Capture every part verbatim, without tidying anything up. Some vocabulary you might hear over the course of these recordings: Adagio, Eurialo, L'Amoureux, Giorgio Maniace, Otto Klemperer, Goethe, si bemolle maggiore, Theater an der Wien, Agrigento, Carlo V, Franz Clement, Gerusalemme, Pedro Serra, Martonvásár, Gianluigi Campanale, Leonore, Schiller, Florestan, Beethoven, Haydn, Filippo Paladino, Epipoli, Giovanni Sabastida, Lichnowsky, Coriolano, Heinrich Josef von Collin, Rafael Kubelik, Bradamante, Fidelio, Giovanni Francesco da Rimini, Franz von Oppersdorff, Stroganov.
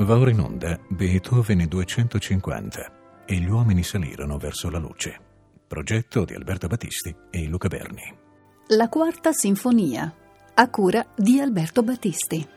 Va ora in onda Beethoven duecentocinquanta e gli uomini salirono verso la luce. Progetto di Alberto Battisti e Luca Berni. La quarta sinfonia, a cura di Alberto Battisti.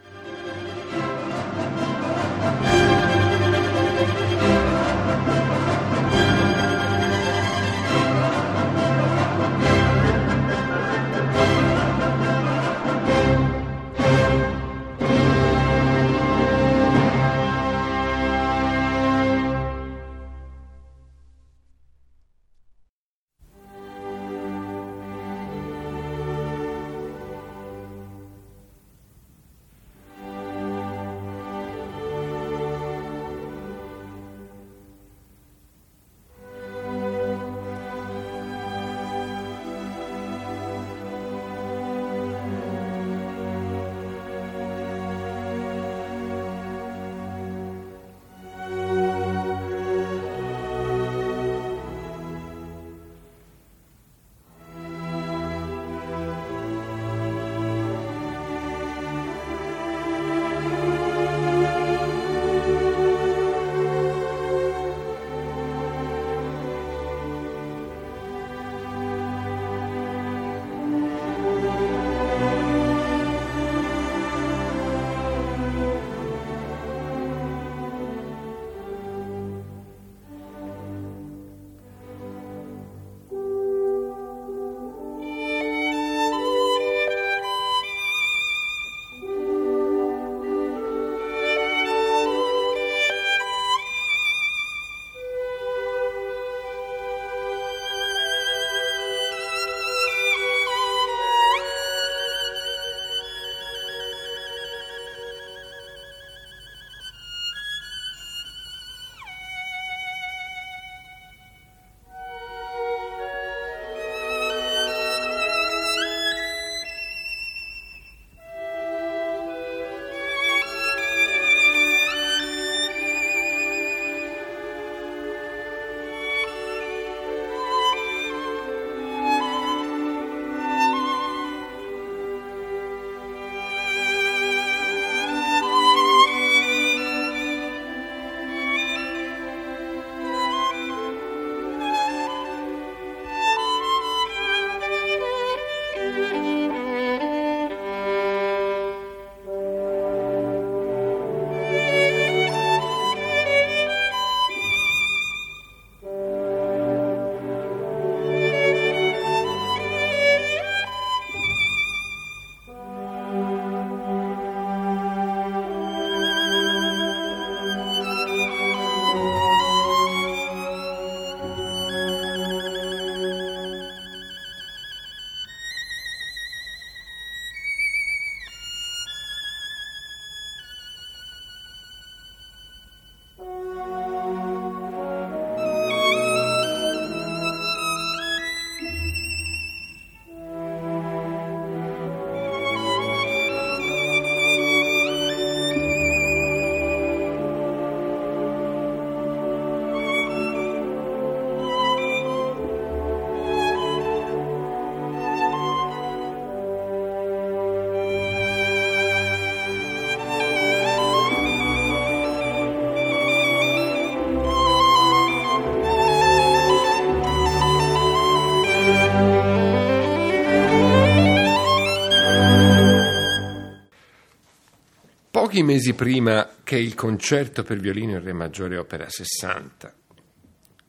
Pochi mesi prima che il concerto per violino in re maggiore opera sessanta,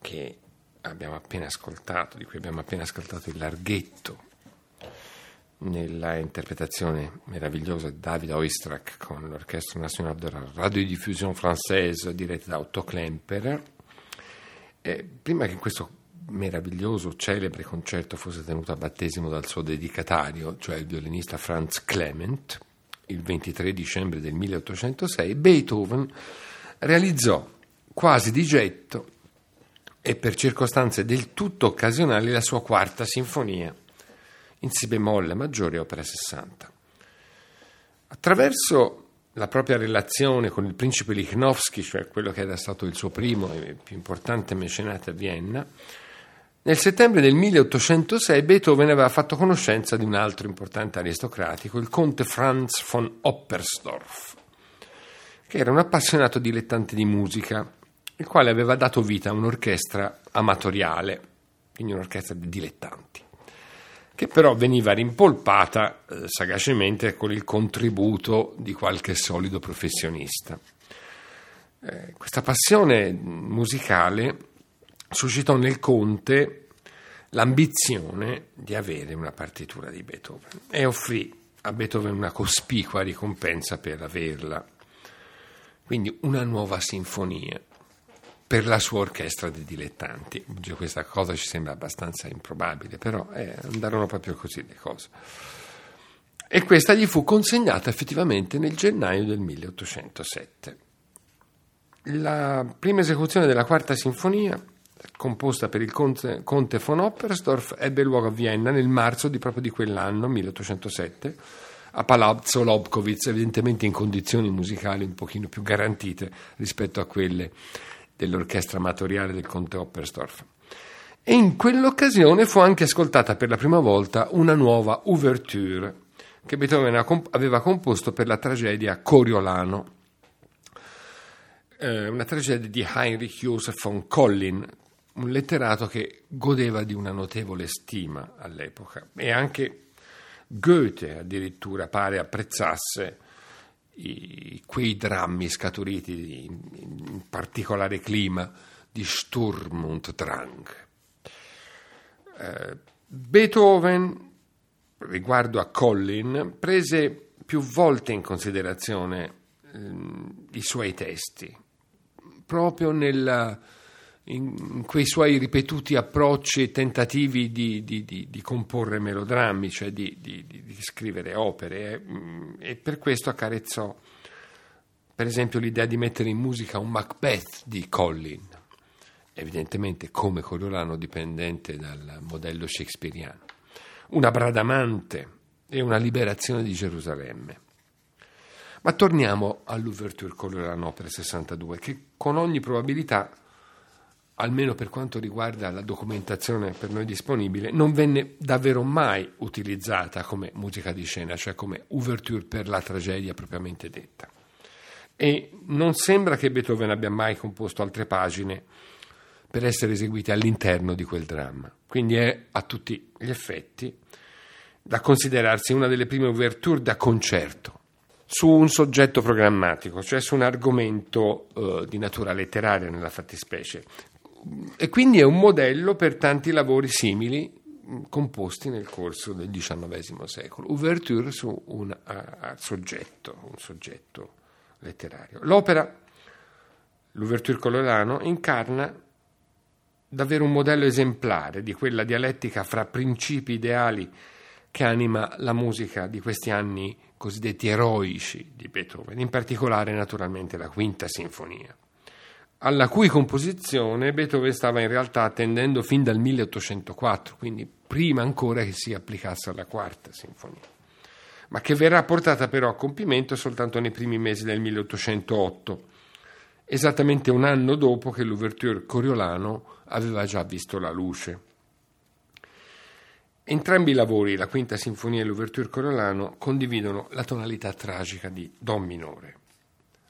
che abbiamo appena ascoltato, di cui abbiamo appena ascoltato il larghetto nella interpretazione meravigliosa di Davide Oistrakh con l'Orchestra Nazionale de la Radiodiffusion Française diretta da Otto Klemperer, eh, prima che questo meraviglioso, celebre concerto fosse tenuto a battesimo dal suo dedicatario, cioè il violinista Franz Clement, il ventitré dicembre del milleottocentosei, Beethoven realizzò quasi di getto e per circostanze del tutto occasionali la sua quarta sinfonia in si bemolle maggiore opera sessanta. Attraverso la propria relazione con il principe Lichnowsky, cioè quello che era stato il suo primo e più importante mecenate a Vienna, nel settembre del milleottocentosei Beethoven aveva fatto conoscenza di un altro importante aristocratico, il conte Franz von Oppersdorff, che era un appassionato dilettante di musica, il quale aveva dato vita a un'orchestra amatoriale, quindi un'orchestra di dilettanti, che però veniva rimpolpata eh, sagacemente con il contributo di qualche solido professionista. Eh, questa passione musicale suscitò nel conte l'ambizione di avere una partitura di Beethoven e offrì a Beethoven una cospicua ricompensa per averla, quindi una nuova sinfonia per la sua orchestra di dilettanti. Questa cosa ci sembra abbastanza improbabile, però eh, andarono proprio così le cose. E questa gli fu consegnata effettivamente nel gennaio del milleottocentosette. La prima esecuzione della quarta sinfonia, composta per il conte, conte von Oppersdorff, ebbe luogo a Vienna nel marzo di proprio di quell'anno, milleottocentosette, a Palazzo Lobkowitz, evidentemente in condizioni musicali un pochino più garantite rispetto a quelle dell'orchestra amatoriale del conte Oppersdorff. E in quell'occasione fu anche ascoltata per la prima volta una nuova ouverture che Beethoven aveva composto per la tragedia Coriolano, eh, una tragedia di Heinrich Josef von Collin, un letterato che godeva di una notevole stima all'epoca, e anche Goethe addirittura pare apprezzasse I, quei drammi scaturiti in, in particolare clima di Sturm und Drang. Eh, Beethoven, riguardo a Collin, prese più volte in considerazione eh, i suoi testi, proprio nella, in, in quei suoi ripetuti approcci e tentativi di, di, di, di comporre melodrammi, cioè di, di, di scrivere opere, eh, e per questo accarezzò per esempio l'idea di mettere in musica un Macbeth di Collin, evidentemente come Coriolano dipendente dal modello shakespeariano, una Bradamante e una liberazione di Gerusalemme. Ma torniamo all'ouverture Coriolano opera sessantadue, che con ogni probabilità, almeno per quanto riguarda la documentazione per noi disponibile, non venne davvero mai utilizzata come musica di scena, cioè come ouverture per la tragedia propriamente detta. E non sembra che Beethoven abbia mai composto altre pagine per essere eseguite all'interno di quel dramma. Quindi è a tutti gli effetti da considerarsi una delle prime ouverture da concerto su un soggetto programmatico, cioè su un argomento eh, di natura letteraria nella fattispecie. E quindi è un modello per tanti lavori simili composti nel corso del diciannovesimo secolo, ouverture su un a, a soggetto, un soggetto letterario. L'opera, l'ouverture Coriolano, incarna davvero un modello esemplare di quella dialettica fra principi ideali che anima la musica di questi anni cosiddetti eroici di Beethoven, in particolare naturalmente la Quinta Sinfonia, alla cui composizione Beethoven stava in realtà attendendo fin dal milleottocentoquattro, quindi prima ancora che si applicasse alla Quarta Sinfonia, ma che verrà portata però a compimento soltanto nei primi mesi del milleottocentootto, esattamente un anno dopo che l'ouverture Coriolano aveva già visto la luce. Entrambi i lavori, la Quinta Sinfonia e l'ouverture Coriolano, condividono la tonalità tragica di Do minore.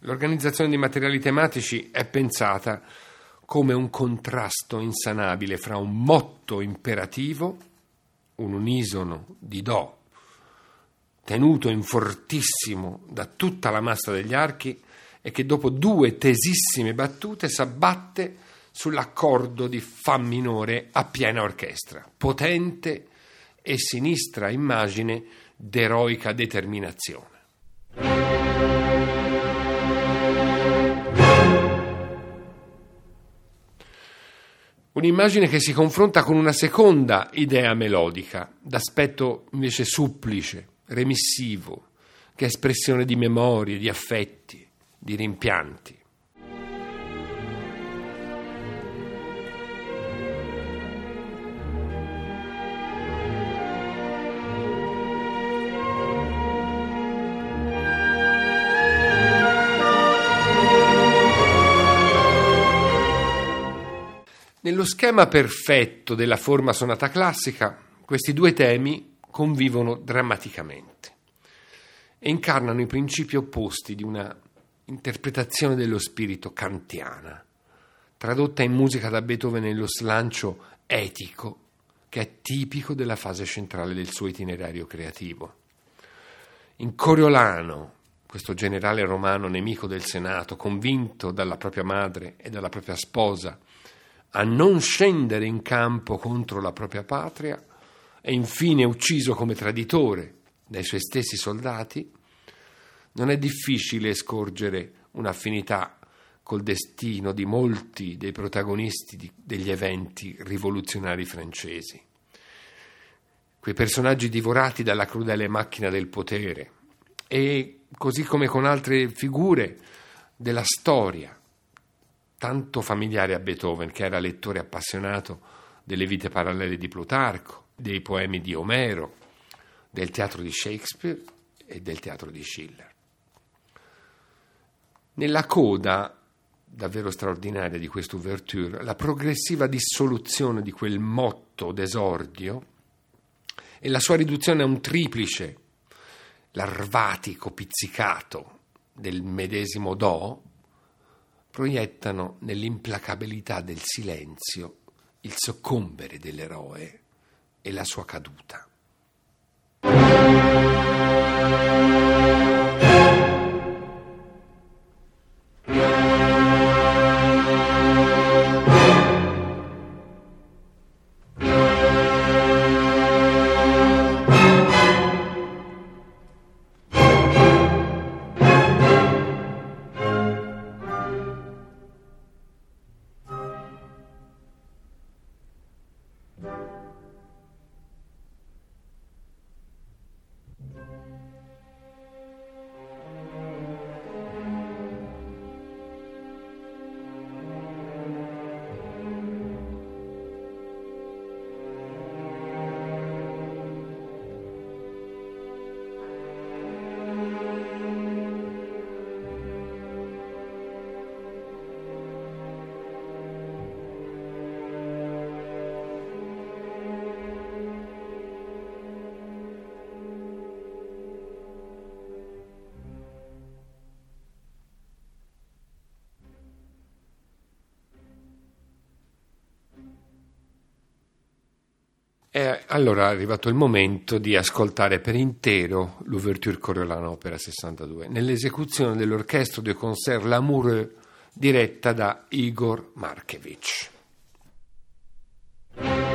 L'organizzazione dei materiali tematici è pensata come un contrasto insanabile fra un motto imperativo, un unisono di Do, tenuto in fortissimo da tutta la massa degli archi e che dopo due tesissime battute s'abbatte sull'accordo di Fa minore a piena orchestra, potente e sinistra immagine d'eroica determinazione. Un'immagine che si confronta con una seconda idea melodica, d'aspetto invece supplice, remissivo, che è espressione di memorie, di affetti, di rimpianti. Nello schema perfetto della forma sonata classica, questi due temi convivono drammaticamente e incarnano i principi opposti di una interpretazione dello spirito kantiana, tradotta in musica da Beethoven nello slancio etico che è tipico della fase centrale del suo itinerario creativo. In Coriolano, questo generale romano nemico del Senato, convinto dalla propria madre e dalla propria sposa a non scendere in campo contro la propria patria, è infine ucciso come traditore dai suoi stessi soldati, non è difficile scorgere un'affinità col destino di molti dei protagonisti di, degli eventi rivoluzionari francesi. Quei personaggi divorati dalla crudele macchina del potere, e così come con altre figure della storia, tanto familiare a Beethoven, che era lettore appassionato delle vite parallele di Plutarco, dei poemi di Omero, del teatro di Shakespeare e del teatro di Schiller. Nella coda davvero straordinaria di questa ouverture, la progressiva dissoluzione di quel motto d'esordio e la sua riduzione a un triplice, larvatico pizzicato del medesimo do, proiettano nell'implacabilità del silenzio il soccombere dell'eroe e la sua caduta. E allora è arrivato il momento di ascoltare per intero l'Ouverture Coriolano opera sessantadue nell'esecuzione dell'Orchestre du Concert L'Amoureux diretta da Igor Markevitch. Thank you.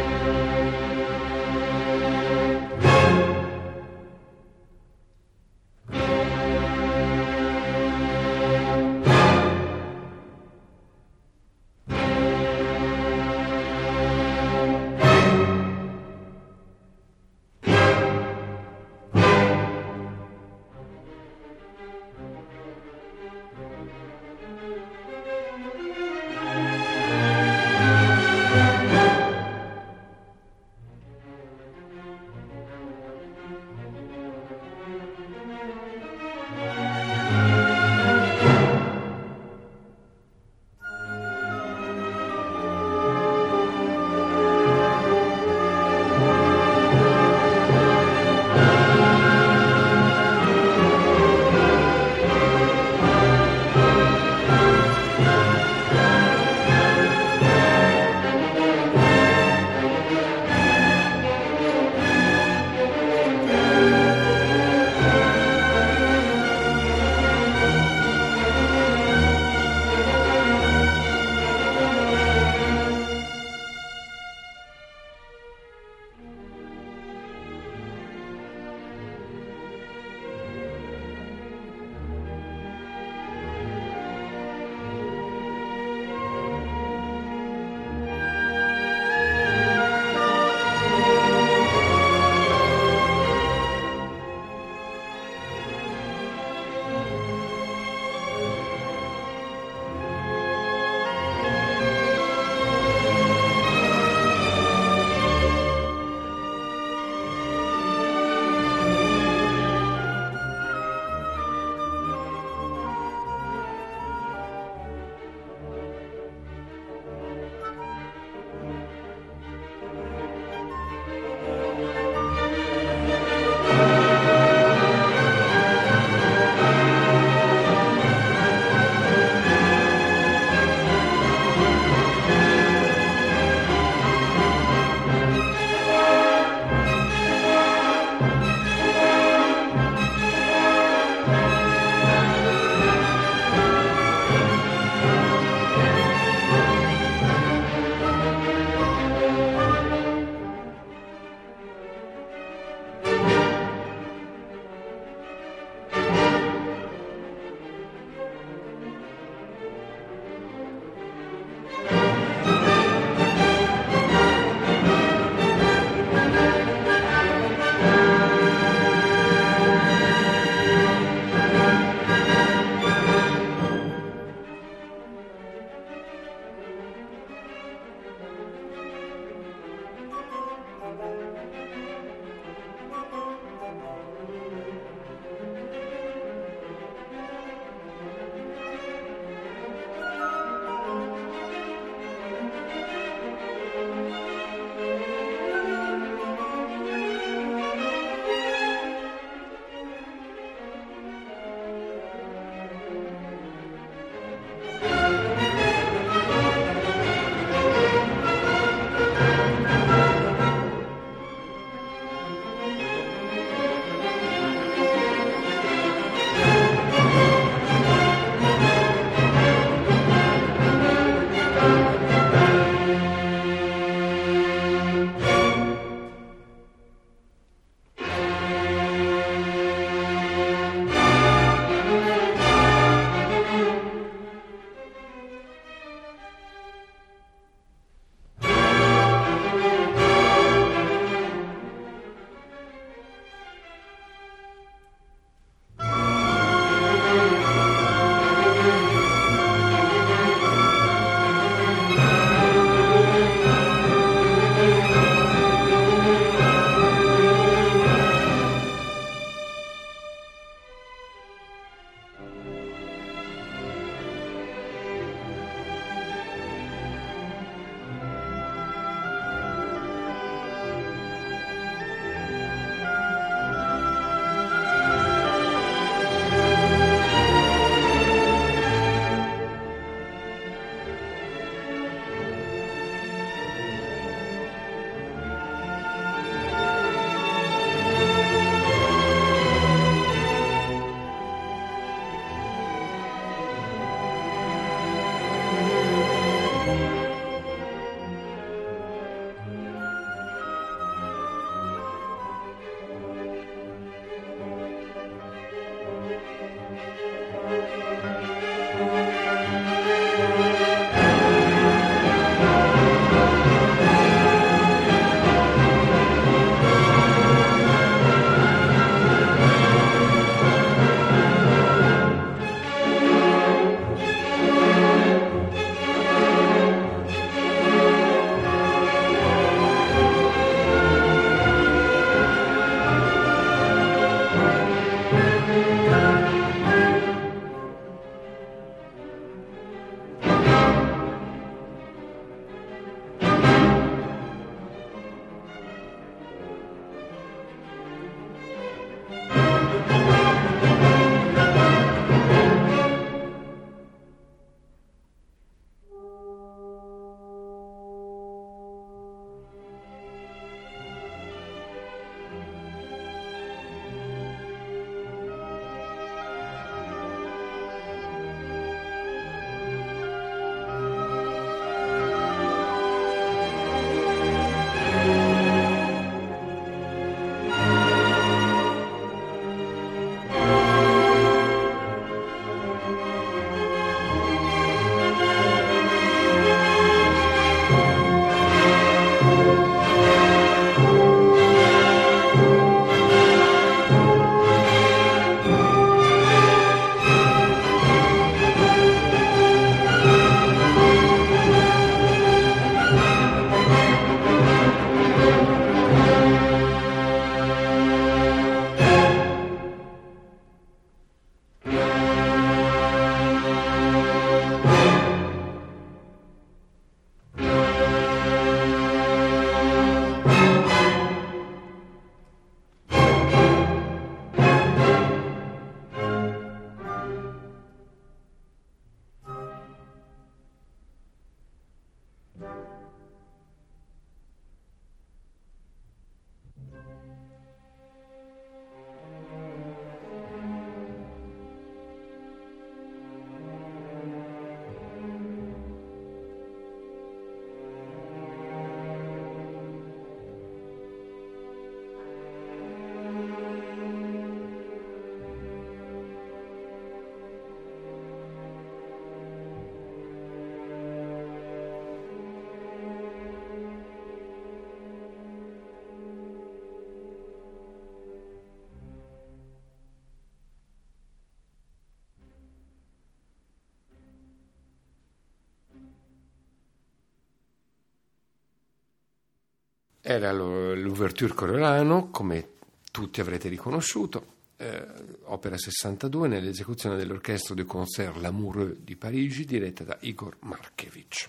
Era l'Ouverture Corolano, come tutti avrete riconosciuto, eh, opera sessantadue, nell'esecuzione dell'Orchestre du Concert L'Amoureux di Parigi, diretta da Igor Markevitch.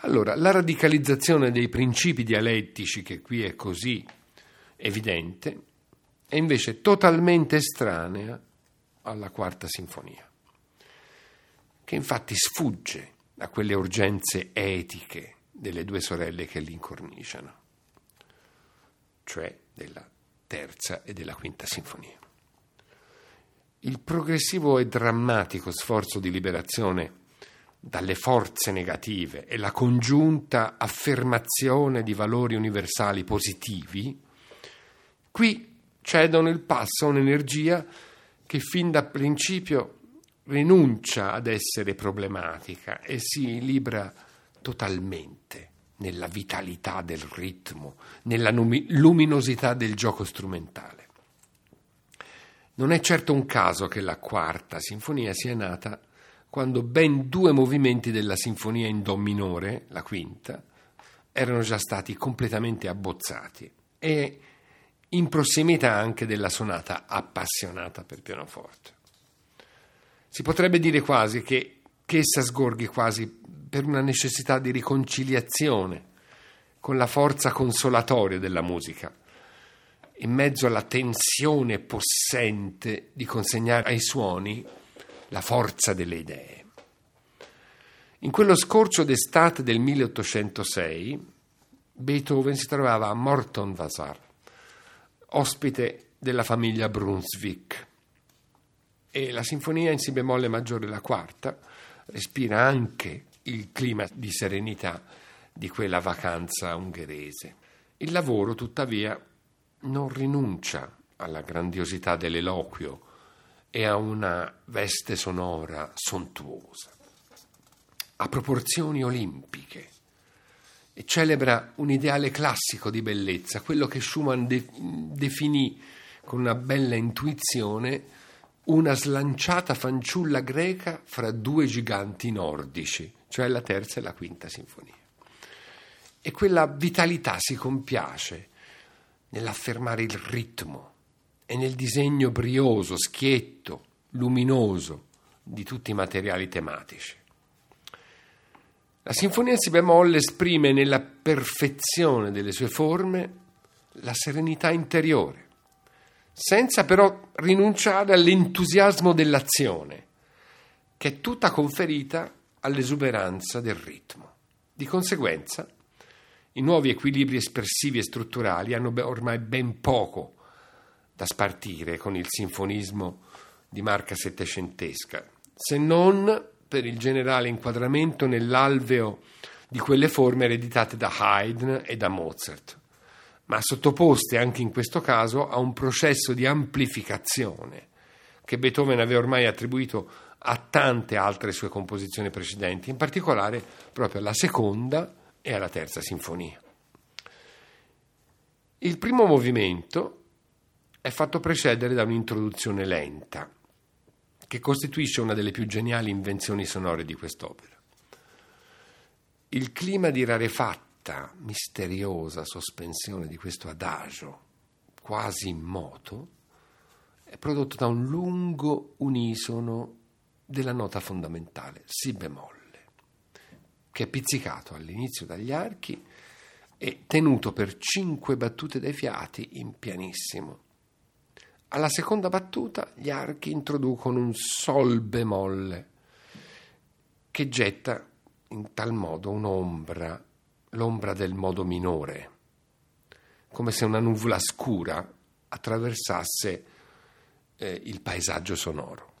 Allora, la radicalizzazione dei principi dialettici, che qui è così evidente, è invece totalmente estranea alla Quarta Sinfonia, che infatti sfugge a quelle urgenze etiche delle due sorelle che l'incorniciano, cioè della terza e della quinta sinfonia. Il progressivo e drammatico sforzo di liberazione dalle forze negative e la congiunta affermazione di valori universali positivi, qui cedono il passo a un'energia che fin da principio rinuncia ad essere problematica e si libera totalmente nella vitalità del ritmo, nella luminosità del gioco strumentale. Non è certo un caso che la Quarta Sinfonia sia nata quando ben due movimenti della Sinfonia in Do minore, la quinta, erano già stati completamente abbozzati e in prossimità anche della sonata appassionata per pianoforte. Si potrebbe dire quasi che, che essa sgorghi quasi per una necessità di riconciliazione con la forza consolatoria della musica, in mezzo alla tensione possente di consegnare ai suoni la forza delle idee. In quello scorcio d'estate del milleottocentosei, Beethoven si trovava a Martonvásár, ospite della famiglia Brunswick, e la sinfonia in si bemolle maggiore, la quarta, respira anche il clima di serenità di quella vacanza ungherese. Il lavoro, tuttavia, non rinuncia alla grandiosità dell'eloquio e a una veste sonora sontuosa, a proporzioni olimpiche, e celebra un ideale classico di bellezza, quello che Schumann de- definì con una bella intuizione una slanciata fanciulla greca fra due giganti nordici, cioè la terza e la quinta sinfonia. E quella vitalità si compiace nell'affermare il ritmo e nel disegno brioso, schietto, luminoso di tutti i materiali tematici. La sinfonia in si bemolle esprime nella perfezione delle sue forme la serenità interiore, senza però rinunciare all'entusiasmo dell'azione, che è tutta conferita all'esuberanza del ritmo. Di conseguenza, i nuovi equilibri espressivi e strutturali hanno ormai ben poco da spartire con il sinfonismo di marca settecentesca, se non per il generale inquadramento nell'alveo di quelle forme ereditate da Haydn e da Mozart, ma sottoposte anche in questo caso a un processo di amplificazione che Beethoven aveva ormai attribuito a tante altre sue composizioni precedenti, in particolare proprio alla seconda e alla terza sinfonia. Il primo movimento è fatto precedere da un'introduzione lenta, che costituisce una delle più geniali invenzioni sonore di quest'opera. Il clima di rarefatta, misteriosa sospensione di questo adagio quasi immoto è prodotto da un lungo unisono della nota fondamentale si bemolle, che è pizzicato all'inizio dagli archi e tenuto per cinque battute dai fiati in pianissimo. Alla seconda battuta gli archi introducono un sol bemolle che getta in tal modo un'ombra, l'ombra del modo minore, come se una nuvola scura attraversasse eh, il paesaggio sonoro.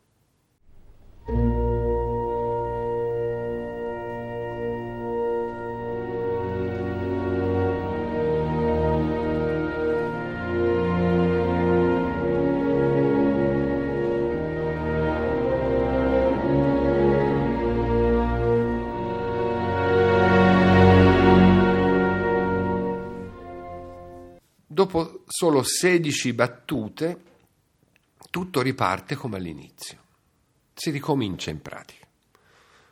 Dopo solo sedici battute, tutto riparte come all'inizio. Si ricomincia in pratica.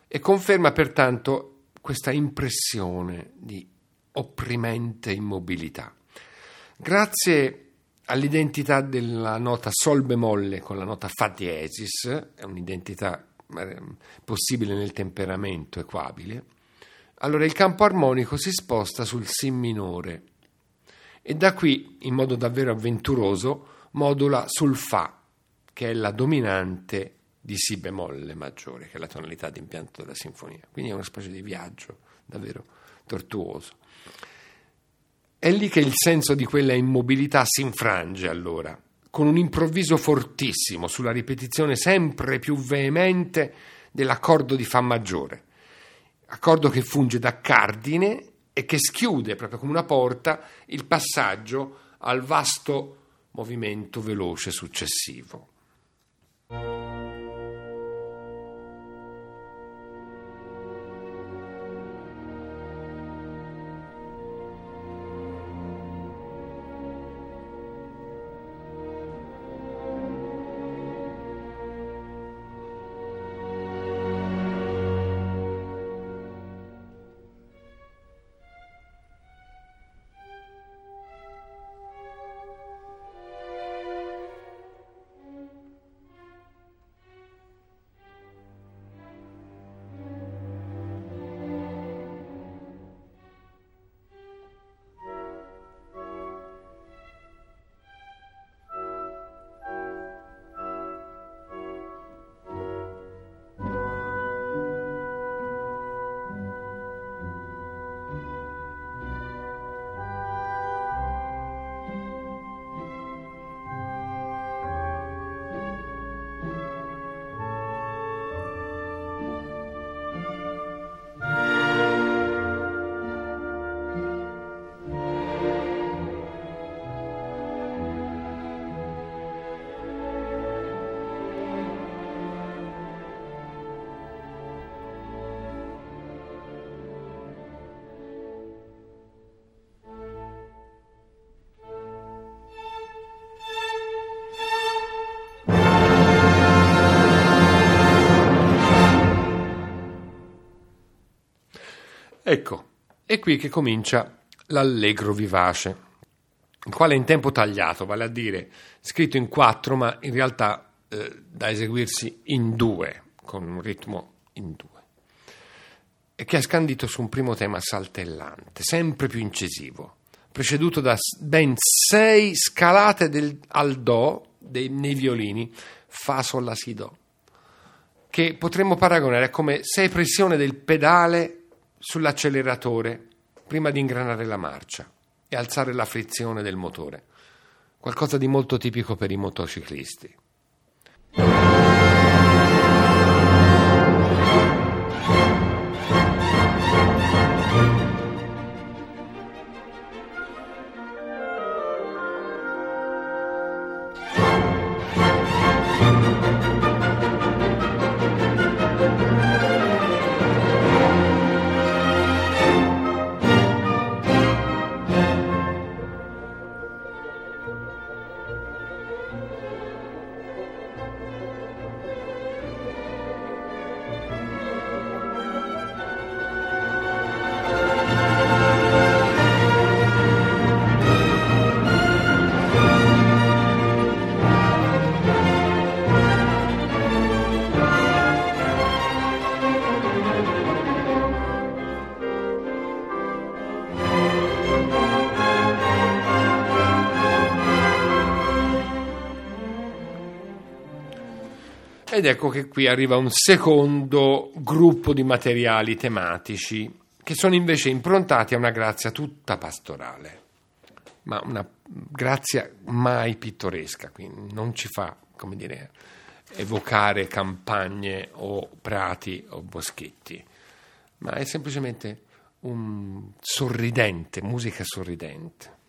E conferma pertanto questa impressione di opprimente immobilità. Grazie all'identità della nota sol bemolle con la nota fa diesis, è un'identità possibile nel temperamento equabile, allora il campo armonico si sposta sul si minore e da qui, in modo davvero avventuroso, modula sul fa, che è la dominante di si bemolle maggiore, che è la tonalità di impianto della sinfonia. Quindi è una specie di viaggio davvero tortuoso. È lì che il senso di quella immobilità si infrange, allora, con un improvviso fortissimo sulla ripetizione sempre più veemente dell'accordo di fa maggiore, accordo che funge da cardine e che schiude proprio come una porta il passaggio al vasto movimento veloce successivo. Ecco, è qui che comincia l'allegro vivace, il quale è in tempo tagliato, vale a dire scritto in quattro, ma in realtà eh, da eseguirsi in due, con un ritmo in due, e che è scandito su un primo tema saltellante, sempre più incisivo, preceduto da ben sei scalate del, al do dei, nei violini, fa, sol, la, si, do, che potremmo paragonare a come sei pressione del pedale sull'acceleratore prima di ingranare la marcia e alzare la frizione del motore, qualcosa di molto tipico per i motociclisti. Ed ecco che qui arriva un secondo gruppo di materiali tematici che sono invece improntati a una grazia tutta pastorale, ma una grazia mai pittoresca, quindi non ci fa, come dire, evocare campagne o prati o boschetti, ma è semplicemente un sorridente, musica sorridente.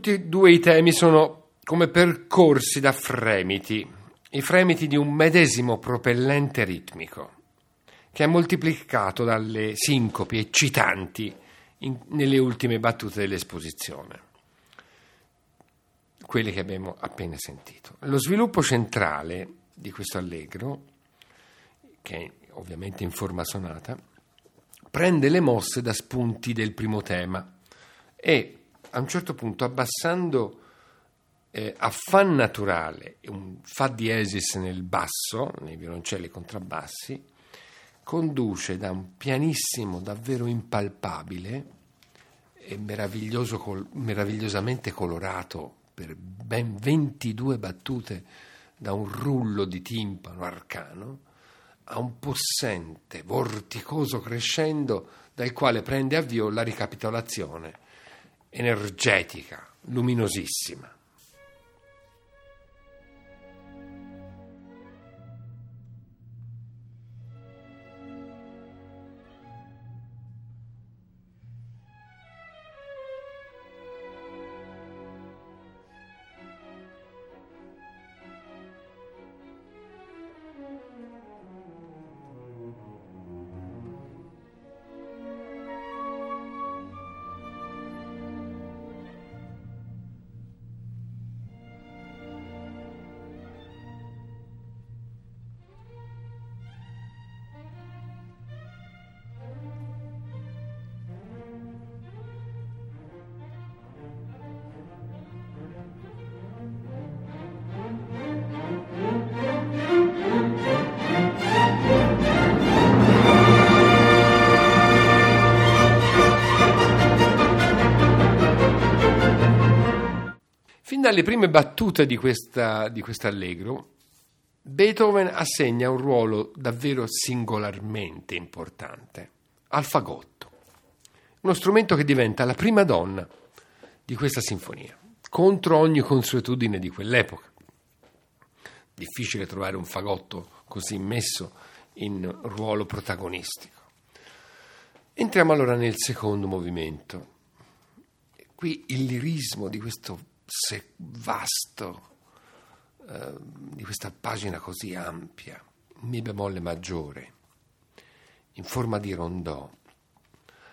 Tutti e due i temi sono come percorsi da fremiti, i fremiti di un medesimo propellente ritmico, che è moltiplicato dalle sincopi eccitanti in, nelle ultime battute dell'esposizione, quelle che abbiamo appena sentito. Lo sviluppo centrale di questo allegro, che è ovviamente in forma sonata, prende le mosse da spunti del primo tema e a un certo punto, abbassando eh, a fa naturale un fa diesis nel basso, nei violoncelli contrabbassi, conduce da un pianissimo davvero impalpabile e meraviglioso col, meravigliosamente colorato per ben ventidue battute da un rullo di timpano arcano a un possente, vorticoso crescendo dal quale prende avvio la ricapitolazione energetica, luminosissima. Dalle prime battute di questa di quest'allegro, Beethoven assegna un ruolo davvero singolarmente importante al fagotto, uno strumento che diventa la prima donna di questa sinfonia, contro ogni consuetudine di quell'epoca. Difficile trovare un fagotto così messo in ruolo protagonistico. Entriamo allora nel secondo movimento. Qui il lirismo di questo Se vasto eh, di questa pagina così ampia, mi bemolle maggiore, in forma di rondò,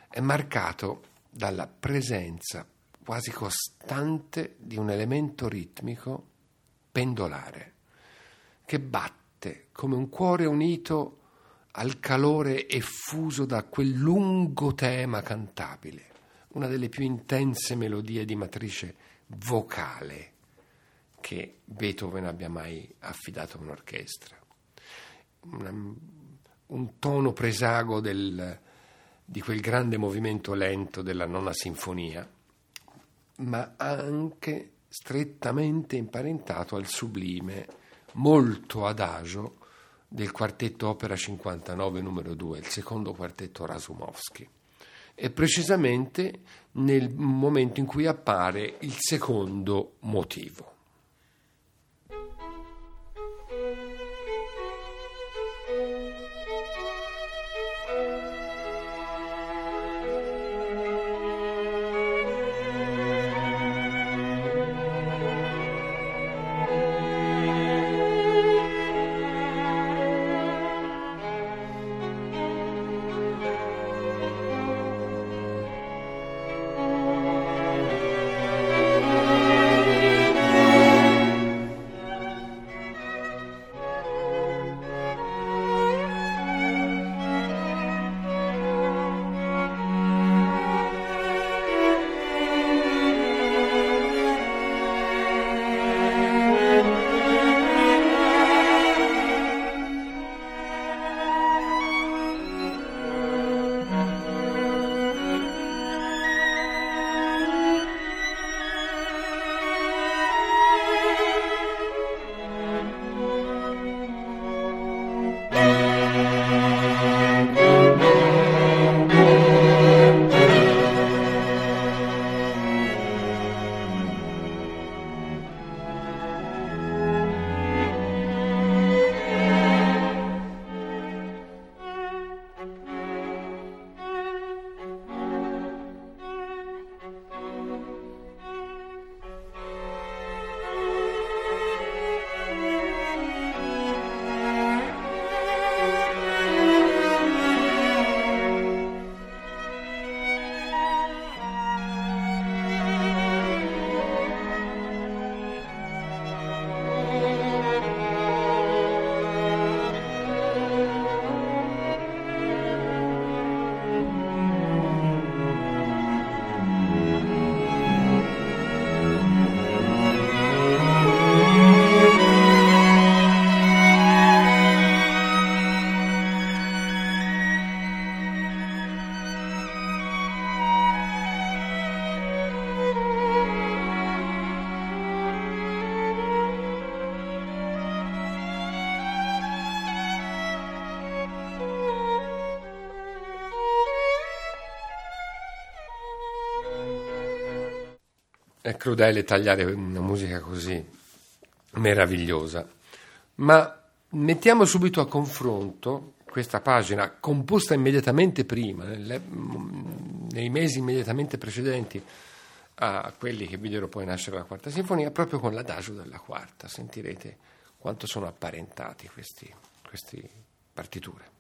è marcato dalla presenza quasi costante di un elemento ritmico pendolare che batte come un cuore unito al calore effuso da quel lungo tema cantabile, una delle più intense melodie di matrice vocale che Beethoven abbia mai affidato a un'orchestra. Un, un tono presago del, di quel grande movimento lento della nona sinfonia, ma anche strettamente imparentato al sublime, molto adagio del quartetto opera cinquantanove numero due, il secondo quartetto Rasumovsky. E precisamente nel momento in cui appare il secondo motivo. è crudele tagliare una musica così meravigliosa, ma mettiamo subito a confronto questa pagina composta immediatamente prima, nelle, nei mesi immediatamente precedenti a quelli che videro poi nascere la Quarta Sinfonia, proprio con l'adagio della Quarta. Sentirete quanto sono apparentati questi, questi partiture.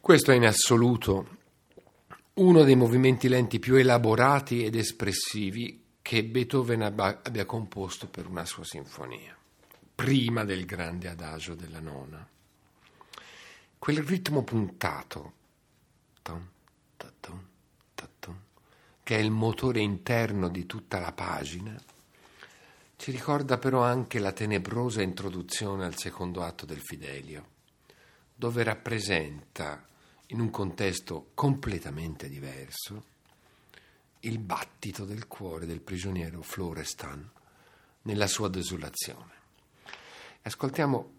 Questo è in assoluto uno dei movimenti lenti più elaborati ed espressivi che Beethoven abbia composto per una sua sinfonia, prima del grande adagio della nona. Quel ritmo puntato, che è il motore interno di tutta la pagina, ci ricorda però anche la tenebrosa introduzione al secondo atto del Fidelio, dove rappresenta in un contesto completamente diverso il battito del cuore del prigioniero Florestan nella sua desolazione. Ascoltiamo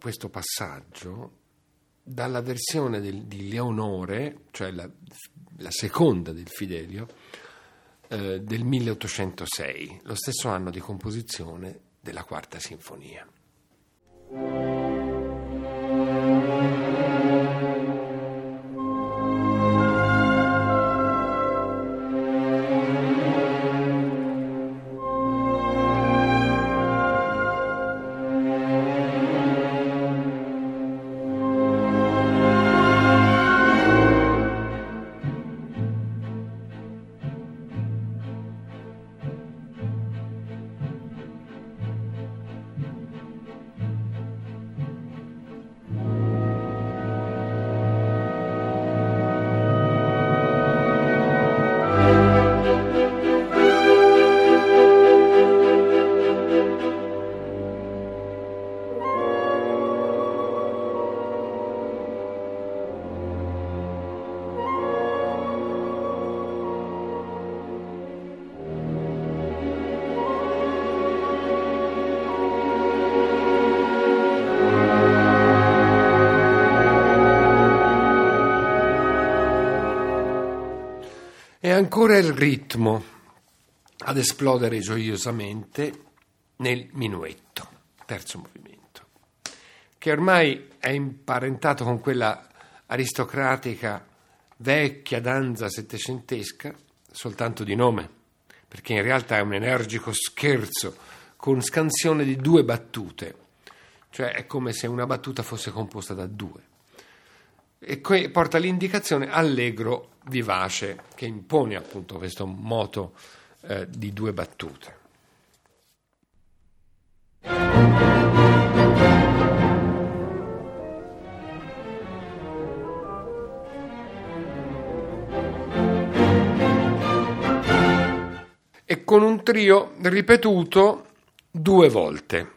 questo passaggio dalla versione del, di Leonore, cioè la, la seconda del Fidelio, eh, del milleottocentosei, lo stesso anno di composizione della Quarta Sinfonia. Ancora il ritmo ad esplodere gioiosamente nel minuetto, terzo movimento, che ormai è imparentato con quella aristocratica vecchia danza settecentesca, soltanto di nome, perché in realtà è un energico scherzo con scansione di due battute, cioè è come se una battuta fosse composta da due, e qui porta l'indicazione allegro vivace, che impone appunto questo moto eh, di due battute. E con un trio ripetuto due volte.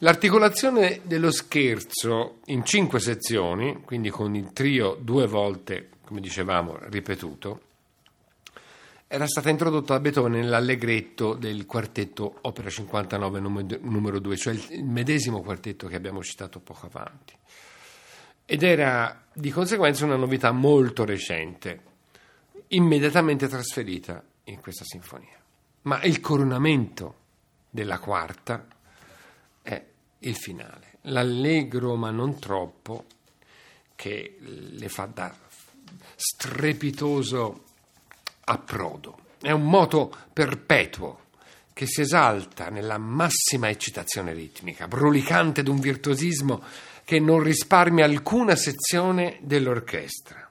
L'articolazione dello scherzo in cinque sezioni, quindi con il trio due volte, come dicevamo, ripetuto, era stata introdotta da Beethoven nell'allegretto del quartetto opera cinquantanove numero due, cioè il medesimo quartetto che abbiamo citato poco avanti, ed era di conseguenza una novità molto recente, immediatamente trasferita in questa sinfonia. Ma il coronamento della quarta è il finale, l'allegro ma non troppo, che le fa da strepitoso approdo. È un moto perpetuo che si esalta nella massima eccitazione ritmica, brulicante d'un virtuosismo che non risparmia alcuna sezione dell'orchestra.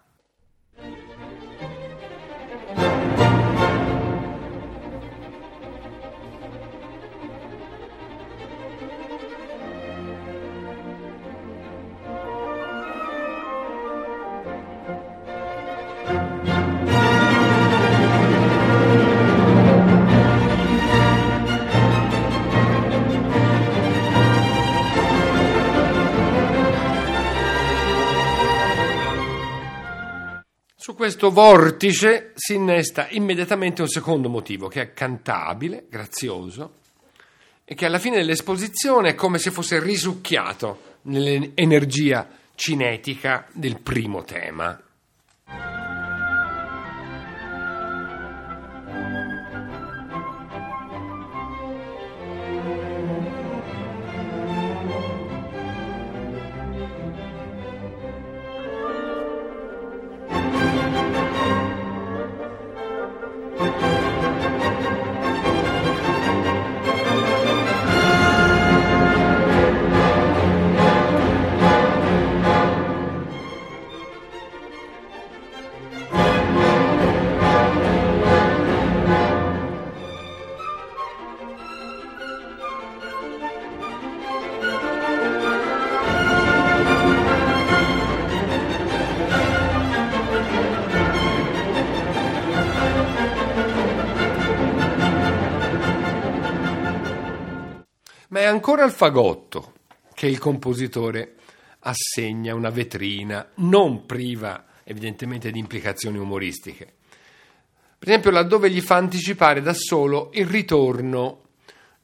Questo vortice si innesta immediatamente un secondo motivo che è cantabile, grazioso, e che alla fine dell'esposizione è come se fosse risucchiato nell'energia cinetica del primo tema. Ma è ancora al fagotto che il compositore assegna una vetrina non priva evidentemente di implicazioni umoristiche. Per esempio laddove gli fa anticipare da solo il ritorno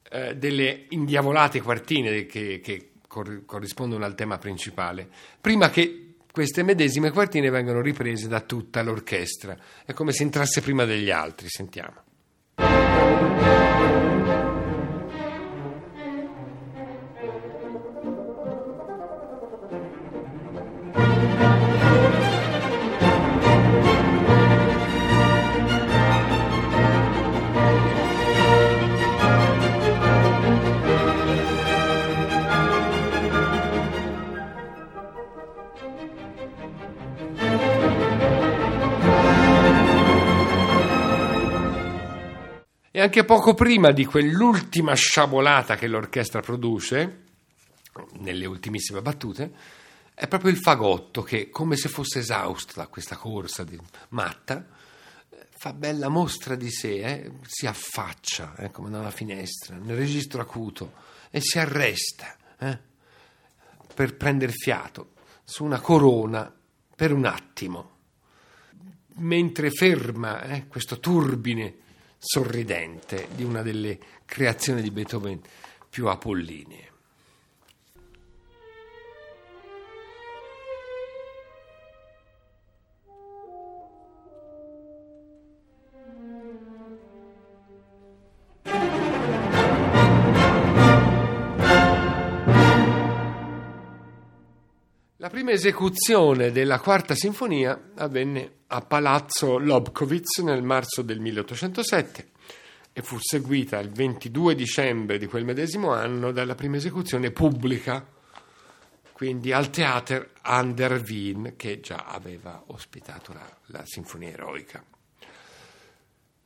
eh, delle indiavolate quartine che, che cor- corrispondono al tema principale, prima che queste medesime quartine vengano riprese da tutta l'orchestra. È come se entrasse prima degli altri, sentiamo. Thank you. anche poco prima di quell'ultima sciabolata che l'orchestra produce, nelle ultimissime battute, è proprio il fagotto che, come se fosse esausto da questa corsa di, matta, fa bella mostra di sé, eh? Si affaccia eh? come da una finestra, nel registro acuto, e si arresta eh? per prender fiato su una corona per un attimo, mentre ferma eh? questo turbine sorridente di una delle creazioni di Beethoven più apollinee. La prima esecuzione della Quarta Sinfonia avvenne a Palazzo Lobkowitz nel marzo del milleottocentosette e fu seguita il ventidue dicembre di quel medesimo anno dalla prima esecuzione pubblica, quindi al Theater an der Wien, che già aveva ospitato la, la Sinfonia Eroica.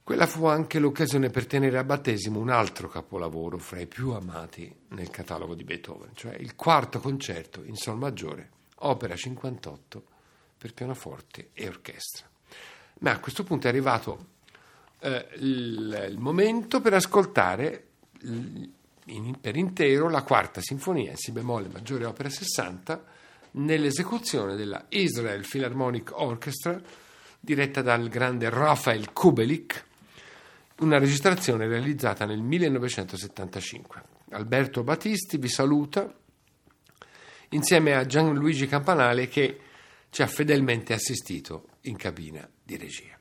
Quella fu anche l'occasione per tenere a battesimo un altro capolavoro fra i più amati nel catalogo di Beethoven, cioè il Quarto Concerto in Sol maggiore, opera cinquantotto per pianoforte e orchestra. Ma a questo punto è arrivato eh, il, il momento per ascoltare il, in, per intero la Quarta Sinfonia in Si bemolle maggiore opera sessanta nell'esecuzione della Israel Philharmonic Orchestra diretta dal grande Rafael Kubelik, una registrazione realizzata nel millenovecentosettantacinque. Alberto Battisti vi saluta insieme a Gianluigi Campanale, che ci ha fedelmente assistito in cabina di regia.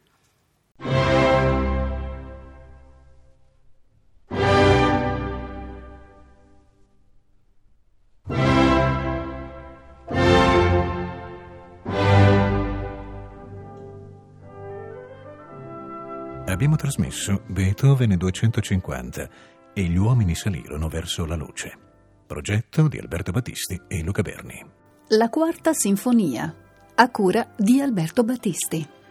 Abbiamo trasmesso Beethoven duecentocinquanta e gli uomini salirono verso la luce. Progetto di Alberto Battisti e Luca Berni. La Quarta Sinfonia, a cura di Alberto Battisti.